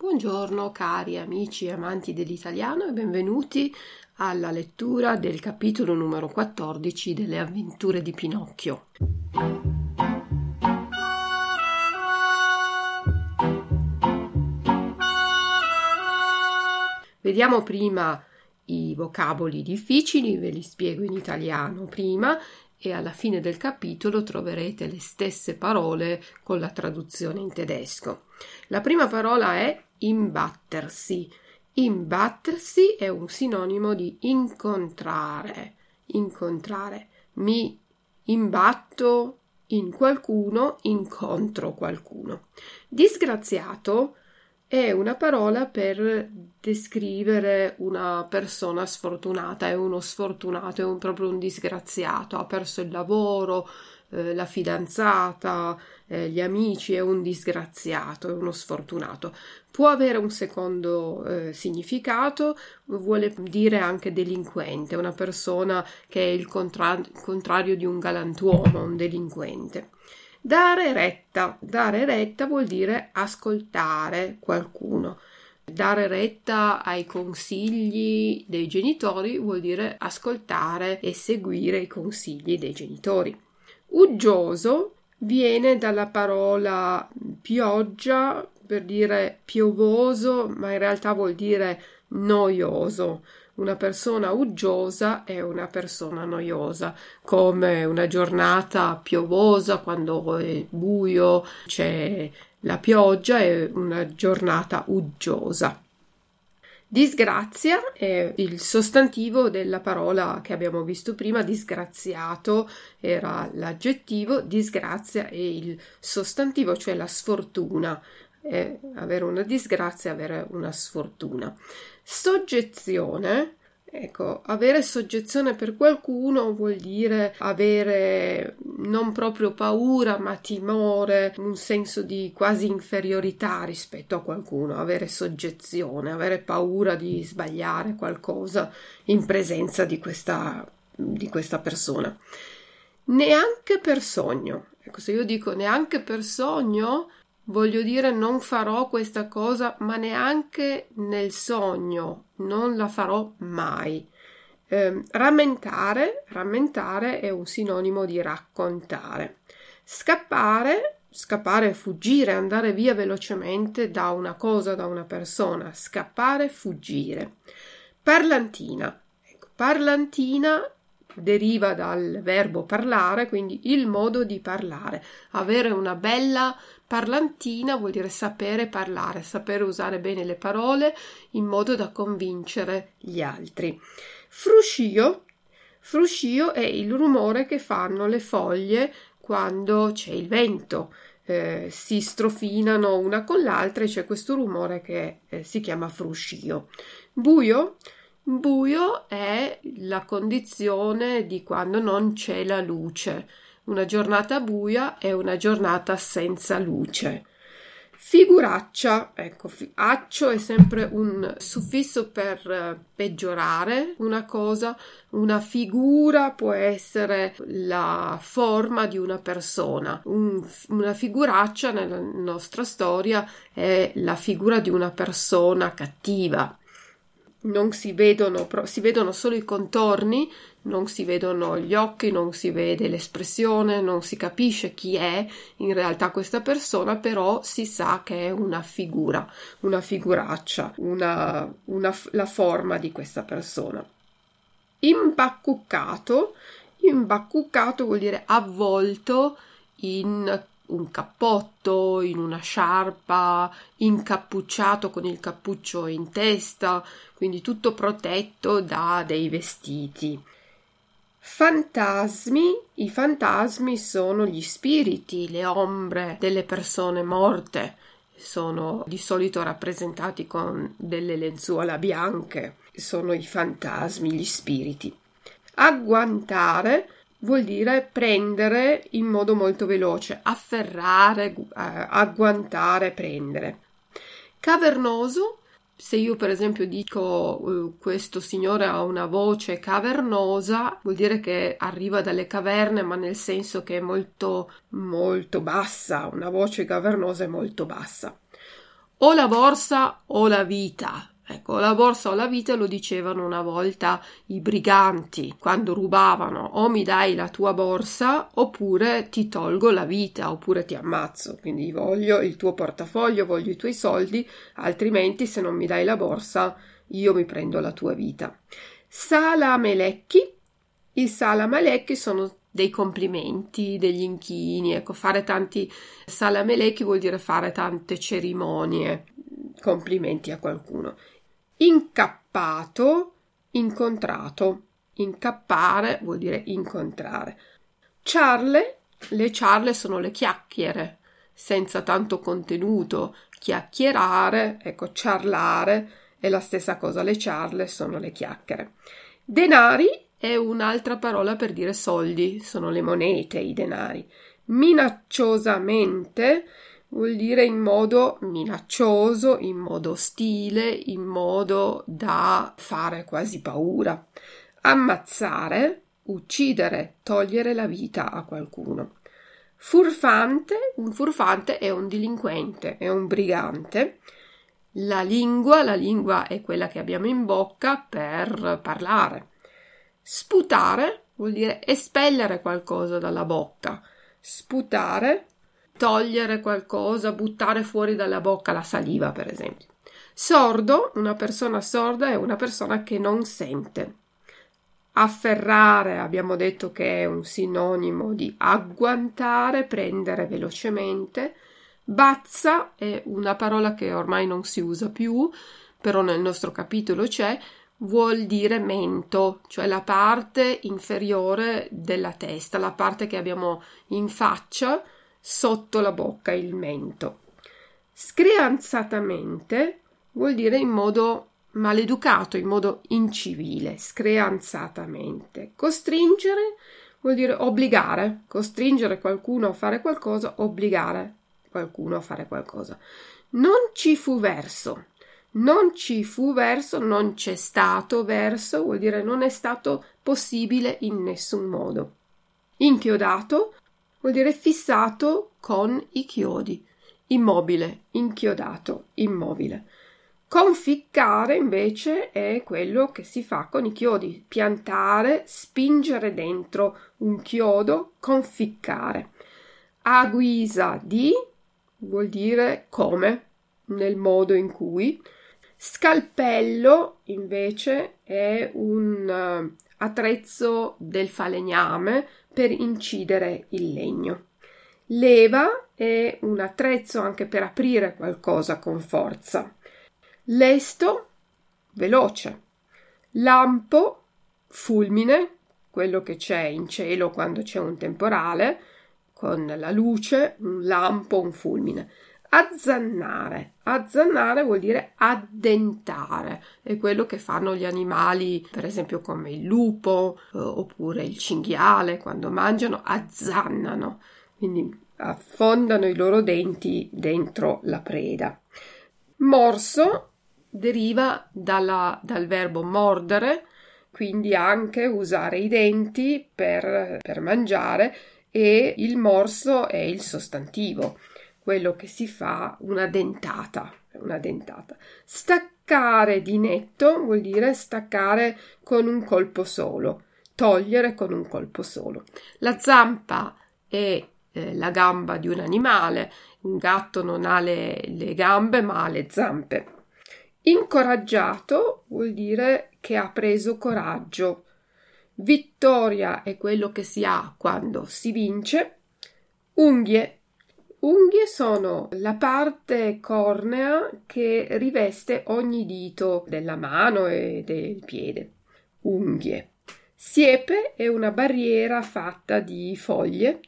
Buongiorno cari amici e amanti dell'italiano e benvenuti alla lettura del capitolo numero 14 delle avventure di Pinocchio. Vediamo prima i vocaboli difficili, ve li spiego in italiano prima e alla fine del capitolo troverete le stesse parole con la traduzione in tedesco. La prima parola è imbattersi. Imbattersi è un sinonimo di incontrare. Incontrare. Mi imbatto in qualcuno, incontro qualcuno. Disgraziato è una parola per descrivere una persona sfortunata, è uno sfortunato, proprio un disgraziato, ha perso il lavoro, la fidanzata, gli amici, è un disgraziato, è uno sfortunato. Può avere un secondo significato, vuole dire anche delinquente, una persona che è il contrario di un galantuomo, un delinquente. Dare retta vuol dire ascoltare qualcuno. Dare retta ai consigli dei genitori vuol dire ascoltare e seguire i consigli dei genitori. Uggioso viene dalla parola pioggia per dire piovoso, ma in realtà vuol dire noioso. Una persona uggiosa è una persona noiosa, come una giornata piovosa quando è buio, c'è la pioggia, è una giornata uggiosa. Disgrazia è il sostantivo della parola che abbiamo visto prima, disgraziato era l'aggettivo, disgrazia è il sostantivo, cioè la sfortuna. Avere una disgrazia, avere una sfortuna. Soggezione, ecco, avere soggezione per qualcuno vuol dire avere non proprio paura ma timore, un senso di quasi inferiorità rispetto a qualcuno, avere soggezione, avere paura di sbagliare qualcosa in presenza di questa persona. Neanche per sogno, ecco, se io dico neanche per sogno voglio dire non farò questa cosa, ma neanche nel sogno, non la farò mai. Rammentare è un sinonimo di raccontare. Scappare è fuggire, andare via velocemente da una cosa, da una persona. Scappare, fuggire. Parlantina. Ecco, parlantina deriva dal verbo parlare, quindi il modo di parlare. Avere una bella parlantina vuol dire sapere parlare, sapere usare bene le parole in modo da convincere gli altri. Fruscio è il rumore che fanno le foglie quando c'è il vento. Si strofinano una con l'altra e c'è questo rumore che si chiama fruscio. Buio è la condizione di quando non c'è la luce. Una giornata buia è una giornata senza luce. Figuraccia, ecco, accio è sempre un suffisso per peggiorare una cosa. Una figura può essere la forma di una persona. Una figuraccia nella nostra storia è la figura di una persona cattiva. Non si vedono, si vedono solo i contorni, non si vedono gli occhi, non si vede l'espressione, non si capisce chi è in realtà questa persona, però si sa che è una figura, una figuraccia, la forma di questa persona. Imbaccuccato vuol dire avvolto in un cappotto, in una sciarpa, incappucciato con il cappuccio in testa, quindi tutto protetto da dei vestiti. I fantasmi sono gli spiriti, le ombre delle persone morte, sono di solito rappresentati con delle lenzuola bianche, sono i fantasmi, gli spiriti. Agguantare vuol dire prendere in modo molto veloce, afferrare, agguantare, prendere. Cavernoso Se io per esempio dico questo signore ha una voce cavernosa, vuol dire che arriva dalle caverne, ma nel senso che è molto molto bassa, una voce cavernosa è molto bassa. O la borsa o la vita. Ecco, la borsa o la vita lo dicevano una volta i briganti quando rubavano: o mi dai la tua borsa oppure ti tolgo la vita, oppure ti ammazzo, quindi voglio il tuo portafoglio, voglio i tuoi soldi, altrimenti se non mi dai la borsa io mi prendo la tua vita. Salamelecchi. I salamelecchi sono dei complimenti, degli inchini, ecco, fare tanti salamelecchi vuol dire fare tante cerimonie, complimenti a qualcuno. Incappato, incontrato. Incappare vuol dire incontrare. Ciarle, le ciarle sono le chiacchiere, senza tanto contenuto. Chiacchierare, ecco, ciarlare è la stessa cosa, le ciarle sono le chiacchiere. Denari è un'altra parola per dire soldi, sono le monete, i denari. Minacciosamente vuol dire in modo minaccioso, in modo ostile, in modo da fare quasi paura. Ammazzare, uccidere, togliere la vita a qualcuno. Furfante, un furfante è un delinquente, è un brigante. La lingua è quella che abbiamo in bocca per parlare. Sputare vuol dire espellere qualcosa dalla bocca. Sputare, togliere qualcosa, buttare fuori dalla bocca la saliva, per esempio. Sordo, una persona sorda è una persona che non sente. Afferrare, abbiamo detto che è un sinonimo di agguantare, prendere velocemente. Bazza è una parola che ormai non si usa più, però nel nostro capitolo c'è, vuol dire mento, cioè la parte inferiore della testa, la parte che abbiamo in faccia, sotto la bocca, il mento. Screanzatamente vuol dire in modo maleducato, in modo incivile, screanzatamente. Costringere vuol dire obbligare, costringere qualcuno a fare qualcosa, obbligare qualcuno a fare qualcosa. Non ci fu verso. Non ci fu verso, non c'è stato verso, vuol dire non è stato possibile in nessun modo. Inchiodato vuol dire fissato con i chiodi, immobile, inchiodato, immobile. Conficcare invece è quello che si fa con i chiodi, piantare, spingere dentro un chiodo, conficcare. A guisa di vuol dire come, nel modo in cui. Scalpello invece è un attrezzo del falegname per incidere il legno. Leva è un attrezzo anche per aprire qualcosa con forza. Lesto, veloce. Lampo, fulmine, quello che c'è in cielo quando c'è un temporale, con la luce, un lampo, un fulmine. Azzannare. Azzannare vuol dire addentare, è quello che fanno gli animali, per esempio come il lupo oppure il cinghiale, quando mangiano azzannano, quindi affondano i loro denti dentro la preda. Morso deriva dal verbo mordere, quindi anche usare i denti per mangiare, e il morso è il sostantivo, quello che si fa una dentata. Staccare di netto vuol dire staccare con un colpo solo, togliere con un colpo solo. La zampa è la gamba di un animale, un gatto non ha le gambe ma ha le zampe. Incoraggiato vuol dire che ha preso coraggio. Vittoria è quello che si ha quando si vince. Unghie sono la parte cornea che riveste ogni dito della mano e del piede. Unghie. Siepe è una barriera fatta di foglie.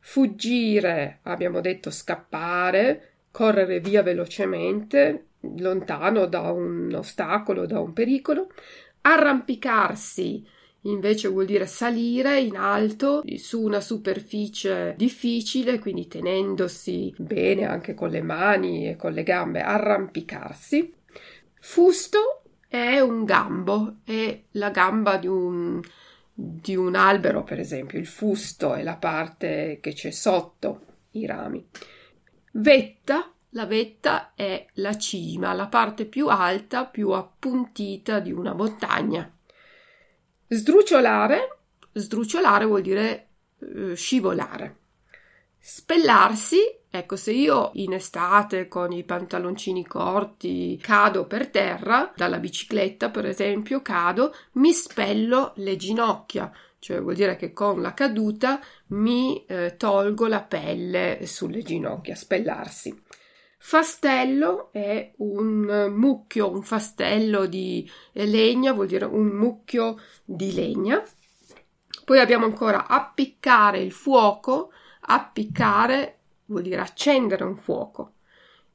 Fuggire, abbiamo detto scappare, correre via velocemente, lontano da un ostacolo, da un pericolo. Arrampicarsi invece vuol dire salire in alto su una superficie difficile, quindi tenendosi bene anche con le mani e con le gambe, arrampicarsi. Fusto è un gambo, è la gamba di un albero, per esempio. Il fusto è la parte che c'è sotto i rami. Vetta, la vetta è la cima, la parte più alta, più appuntita di una montagna. Sdruciolare vuol dire scivolare. Spellarsi, ecco, se io in estate con i pantaloncini corti cado per terra, dalla bicicletta per esempio cado, mi spello le ginocchia, cioè vuol dire che con la caduta mi tolgo la pelle sulle ginocchia, spellarsi. Fastello è un mucchio, un fastello di legna, vuol dire un mucchio di legna. Poi abbiamo ancora appiccare il fuoco. Appiccare vuol dire accendere un fuoco.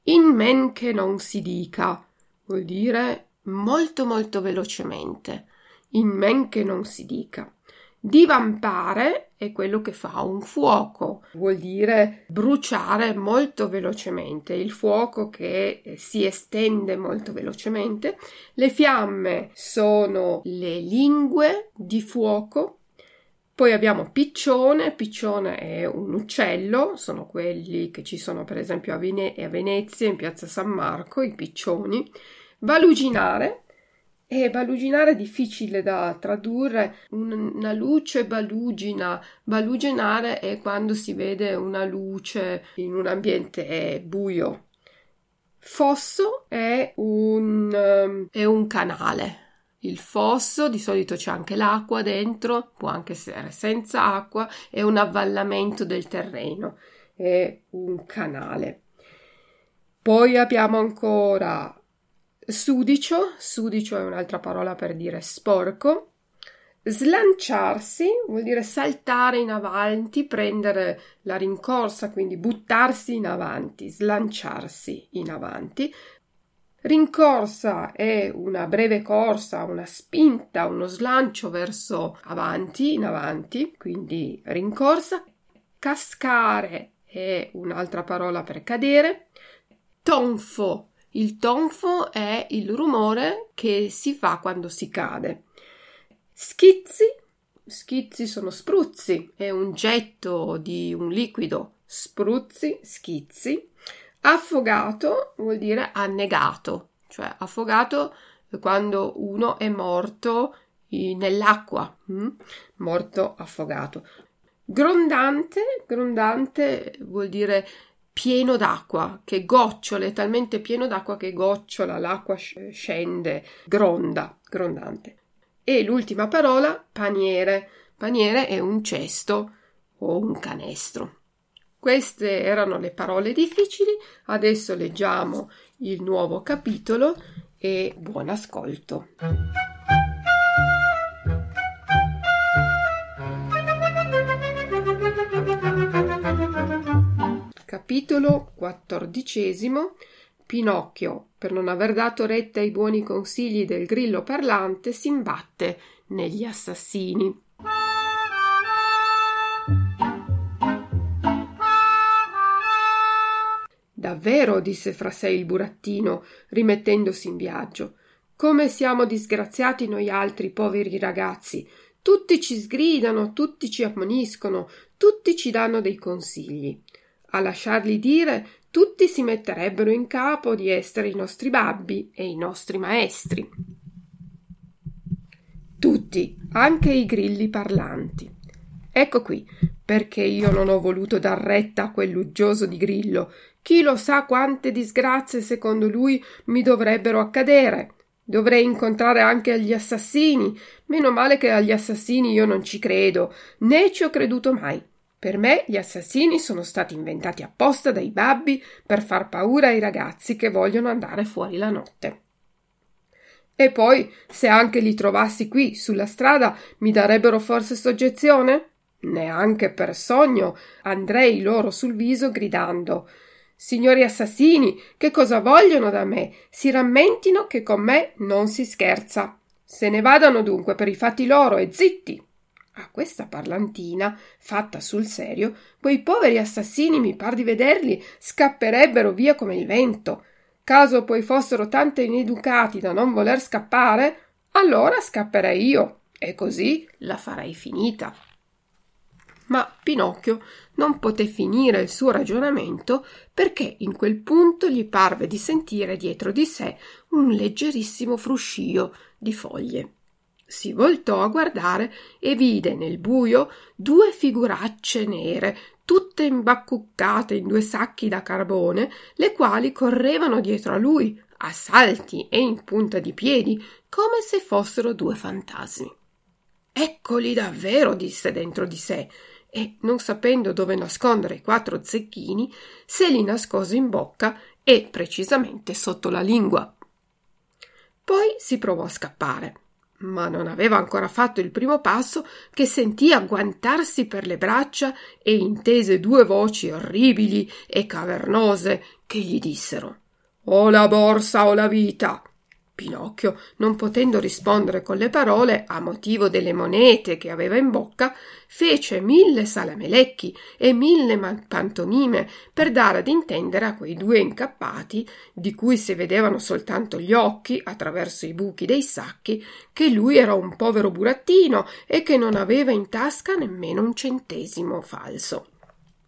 In men che non si dica vuol dire molto molto velocemente. In men che non si dica. Divampare è quello che fa un fuoco, vuol dire bruciare molto velocemente, il fuoco che si estende molto velocemente. Le fiamme sono le lingue di fuoco. Poi abbiamo piccione. Piccione è un uccello, sono quelli che ci sono per esempio a Venezia, in piazza San Marco, i piccioni. Baluginare. E baluginare è difficile da tradurre, una luce balugina. Baluginare è quando si vede una luce in un ambiente buio. Fosso è un canale. Il fosso, di solito c'è anche l'acqua dentro, può anche essere senza acqua, è un avvallamento del terreno, è un canale. Poi abbiamo ancora sudicio è un'altra parola per dire sporco. Slanciarsi vuol dire saltare in avanti, prendere la rincorsa, quindi buttarsi in avanti, slanciarsi in avanti. Rincorsa è una breve corsa, una spinta, uno slancio verso avanti, in avanti, quindi rincorsa. Cascare è un'altra parola per cadere. Tonfo. Il tonfo è il rumore che si fa quando si cade. Schizzi sono spruzzi, è un getto di un liquido. Spruzzi, schizzi. Affogato vuol dire annegato, cioè affogato quando uno è morto nell'acqua, morto affogato. Grondante vuol dire pieno d'acqua, che gocciola, è talmente pieno d'acqua che gocciola, l'acqua scende, gronda, grondante. E l'ultima parola, paniere. Paniere è un cesto o un canestro. Queste erano le parole difficili, adesso leggiamo il nuovo capitolo e buon ascolto. Capitolo 14. Pinocchio, per non aver dato retta ai buoni consigli del grillo parlante, si imbatte negli assassini. Davvero, disse fra sé il burattino, rimettendosi in viaggio. Come siamo disgraziati noi altri, poveri ragazzi. Tutti ci sgridano, tutti ci ammoniscono, tutti ci danno dei consigli. A lasciarli dire, tutti si metterebbero in capo di essere i nostri babbi e i nostri maestri. Tutti, anche i grilli parlanti. Ecco qui, perché io non ho voluto dar retta a quell'uggioso di grillo. Chi lo sa quante disgrazie secondo lui mi dovrebbero accadere. Dovrei incontrare anche agli assassini. Meno male che agli assassini io non ci credo, né ci ho creduto mai. Per me gli assassini sono stati inventati apposta dai babbi per far paura ai ragazzi che vogliono andare fuori la notte. E poi, se anche li trovassi qui, sulla strada, mi darebbero forse soggezione? Neanche per sogno andrei loro sul viso gridando: «Signori assassini, che cosa vogliono da me? Si rammentino che con me non si scherza. Se ne vadano dunque per i fatti loro e zitti!» A questa parlantina, fatta sul serio, quei poveri assassini, mi par di vederli, scapperebbero via come il vento. caso poi fossero tanto ineducati da non voler scappare, allora scapperei io e così la farei finita. Ma Pinocchio non poté finire il suo ragionamento perché in quel punto gli parve di sentire dietro di sé un leggerissimo fruscio di foglie. Si voltò a guardare e vide nel buio due figuracce nere, tutte imbaccuccate in due sacchi da carbone, le quali correvano dietro a lui, a salti e in punta di piedi, come se fossero due fantasmi. «Eccoli davvero!» disse dentro di sé, e, non sapendo dove nascondere i quattro zecchini, se li nascose in bocca e precisamente sotto la lingua. Poi si provò a scappare, ma non aveva ancora fatto il primo passo che sentì agguantarsi per le braccia e intese due voci orribili e cavernose che gli dissero: «O la borsa o la vita!» Pinocchio, non potendo rispondere con le parole a motivo delle monete che aveva in bocca, fece 1000 salamelecchi e 1000 pantomime per dare ad intendere a quei due incappati, di cui si vedevano soltanto gli occhi attraverso i buchi dei sacchi, che lui era un povero burattino e che non aveva in tasca nemmeno un centesimo falso.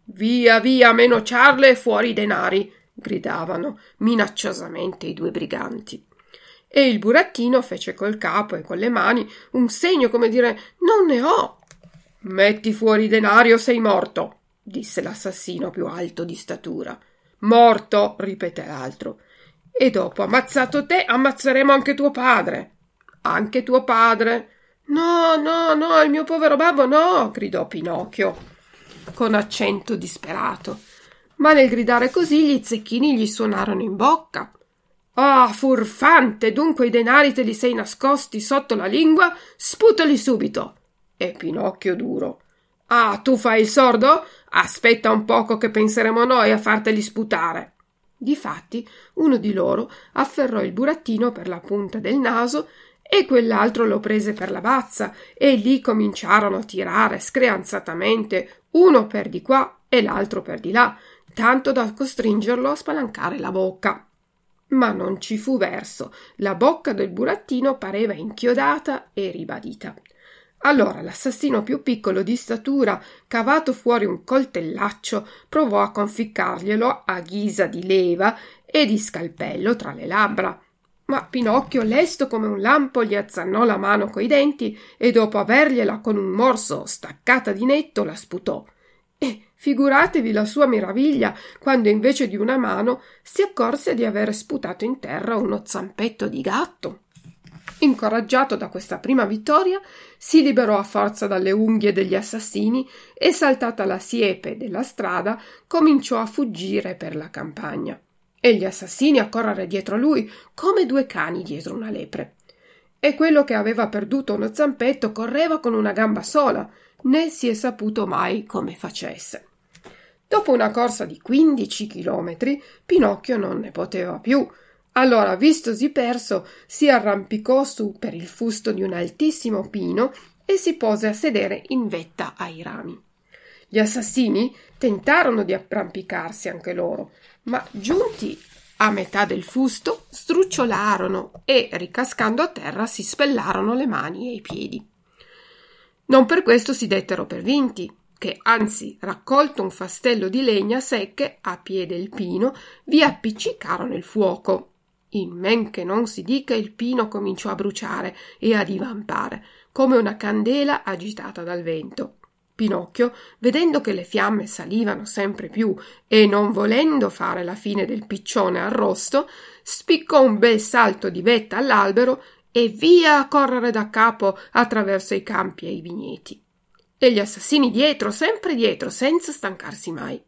«Via, via, meno ciarle e fuori i denari!» gridavano minacciosamente i due briganti. E il burattino fece col capo e con le mani un segno come dire: «Non ne ho!» «Metti fuori i denari o sei morto!» disse l'assassino più alto di statura. «Morto!» ripete l'altro. «E dopo ammazzato te, ammazzeremo anche tuo padre!» «Anche tuo padre!» «No, no, no, il mio povero babbo, no!» gridò Pinocchio con accento disperato. Ma nel gridare così gli zecchini gli suonarono in bocca. «Ah, furfante, dunque i denari te li sei nascosti sotto la lingua? Sputali subito!» E Pinocchio duro: «Ah, tu fai il sordo? Aspetta un poco che penseremo noi a farteli sputare!» Difatti, uno di loro afferrò il burattino per la punta del naso e quell'altro lo prese per la bazza e lì cominciarono a tirare screanzatamente, uno per di qua e l'altro per di là, tanto da costringerlo a spalancare la bocca. Ma non ci fu verso, la bocca del burattino pareva inchiodata e ribadita. Allora l'assassino più piccolo di statura, cavato fuori un coltellaccio, provò a conficcarglielo a ghisa di leva e di scalpello tra le labbra. Ma Pinocchio, lesto come un lampo, gli azzannò la mano coi denti e dopo avergliela con un morso staccata di netto la sputò. E figuratevi la sua meraviglia quando invece di una mano si accorse di aver sputato in terra uno zampetto di gatto. Incoraggiato da questa prima vittoria, si liberò a forza dalle unghie degli assassini e, saltata la siepe della strada, cominciò a fuggire per la campagna e gli assassini a correre dietro a lui come due cani dietro una lepre. E quello che aveva perduto uno zampetto correva con una gamba sola, né si è saputo mai come facesse. Dopo una corsa di 15 chilometri, Pinocchio non ne poteva più. Allora, vistosi perso, si arrampicò su per il fusto di un altissimo pino e si pose a sedere in vetta ai rami. Gli assassini tentarono di arrampicarsi anche loro, ma giunti a metà del fusto sdrucciolarono e, ricascando a terra, si spellarono le mani e i piedi. Non per questo si dettero per vinti, che anzi, raccolto un fastello di legna secche a piede il pino, vi appiccicarono il fuoco. In men che non si dica, il pino cominciò a bruciare e a divampare, come una candela agitata dal vento. Pinocchio, vedendo che le fiamme salivano sempre più e non volendo fare la fine del piccione arrosto, spiccò un bel salto di vetta all'albero e via a correre da capo attraverso i campi e i vigneti. E gli assassini dietro, sempre dietro, senza stancarsi mai.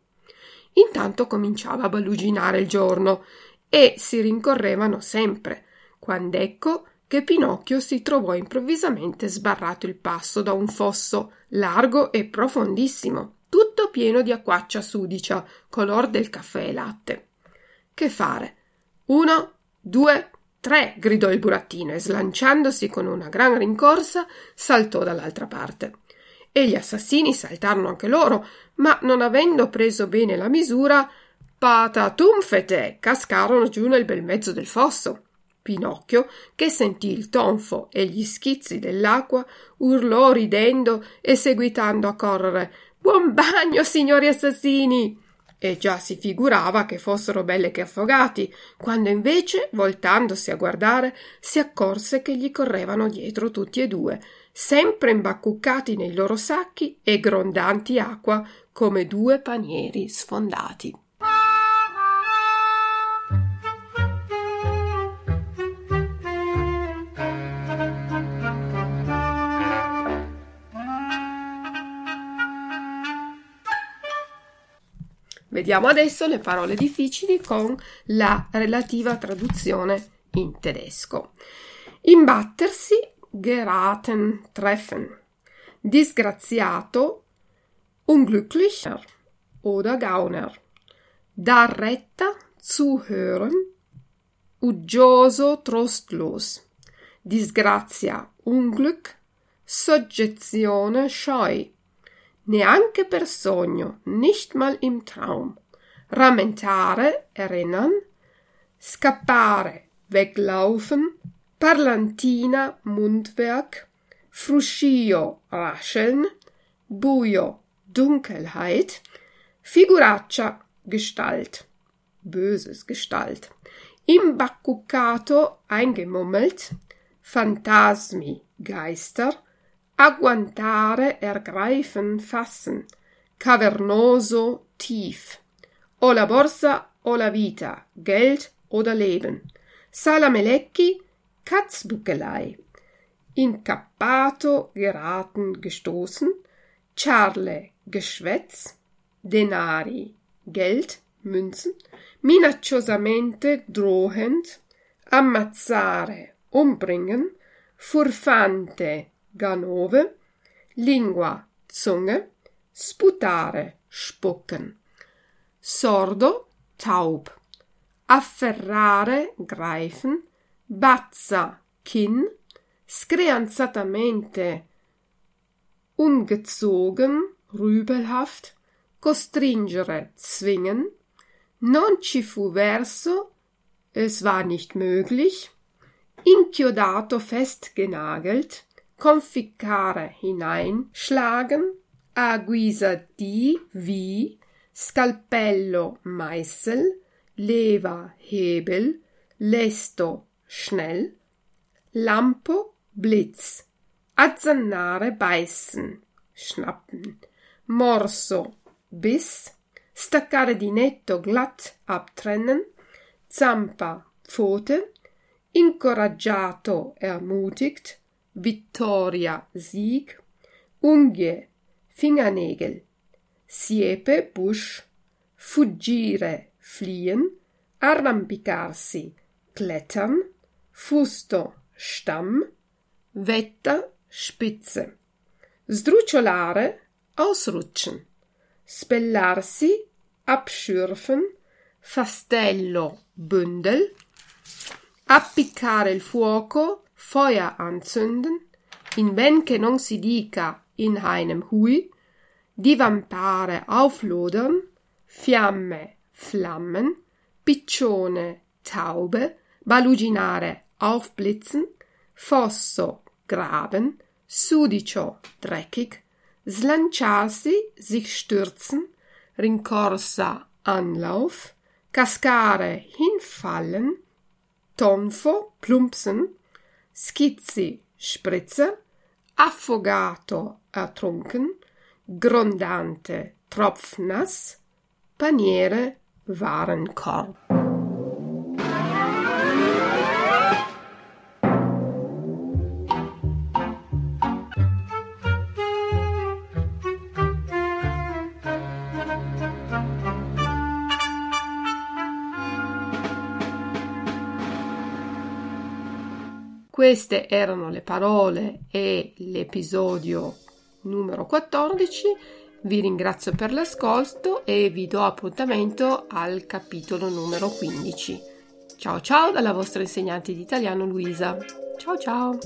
Intanto cominciava a baluginare il giorno e si rincorrevano sempre, quand'ecco che Pinocchio si trovò improvvisamente sbarrato il passo da un fosso largo e profondissimo, tutto pieno di acquaccia sudicia, color del caffè e latte. Che fare? 1, 2, 3, gridò il burattino e, slanciandosi con una gran rincorsa, saltò dall'altra parte. E gli assassini saltarono anche loro, ma non avendo preso bene la misura, Patatunfete! Cascarono giù nel bel mezzo del fosso. Pinocchio, che sentì il tonfo e gli schizzi dell'acqua, urlò ridendo e seguitando a correre: «Buon bagno, signori assassini!» E già si figurava che fossero belle che affogati, quando invece, voltandosi a guardare, si accorse che gli correvano dietro tutti e due, sempre imbacuccati nei loro sacchi e grondanti acqua come due panieri sfondati. Vediamo adesso le parole difficili con la relativa traduzione in tedesco. Imbattersi, geraten, treffen. Disgraziato, unglücklicher oder Gauner. Dar retta, zuhören. Uggioso, trostlos. Disgrazia, unglück. Soggezione, scheu. Neanche per sogno, nicht mal im Traum. Rammentare, erinnern. Scappare, weglaufen. Parlantina, Mundwerk. Fruscio, rascheln. Buio, Dunkelheit. Figuraccia, Gestalt. Böses Gestalt. Imbaccuccato, eingemummelt. Fantasmi, Geister. Agguantare, ergreifen, fassen. Cavernoso, tief. O la borsa o la vita, Geld oder Leben. Salamelecchi, Katzbuckelei. Incappato, geraten, gestoßen. Charle, Geschwätz. Denari, Geld, Münzen. Minacciosamente, drohend. Ammazzare, umbringen. Furfante, Ganove. Lingua, Zunge. Sputare, spucken. Sordo, taub. Afferrare, greifen. Bazza, Kinn. Screanzatamente, ungezogen, rübelhaft. Costringere, zwingen. Non ci fu verso, es war nicht möglich. Inchiodato, festgenagelt. Conficcare, hineinschlagen. A guisa di, wie. Scalpello, Meißel. Leva, Hebel. Lesto, schnell. Lampo, Blitz. Azzannare, beißen, schnappen. Morso, Biss. Staccare di netto, glatt, abtrennen. Zampa, Pfote. Incoraggiato, ermutigt. Vittoria, Sieg. Unghie, Fingernägel. Siepe, Busch. Fuggire, fliehen. Arrampicarsi, klettern. Fusto, Stamm. Vetta, Spitze. Sdrucciolare, ausrutschen. Spellarsi, abschürfen. Fastello, Bündel. Appiccare il fuoco, Feuer anzünden. In ben che non si dica, in einem Hui. Divampare, auflodern. Fiamme, Flammen. Piccione, Taube. Baluginare, aufblitzen. Fosso, graben. Sudicio, dreckig. Slanciarsi, sich stürzen. Rincorsa, Anlauf. Cascare, hinfallen. Tonfo, plumpsen. Schizzi, Spritze. Affogato, ertrunken. Grondante, tropfnass. Paniere, Warenkorb. Queste erano le parole e l'episodio numero 14. Vi ringrazio per l'ascolto e vi do appuntamento al capitolo numero 15. Ciao ciao dalla vostra insegnante di italiano Luisa. Ciao ciao!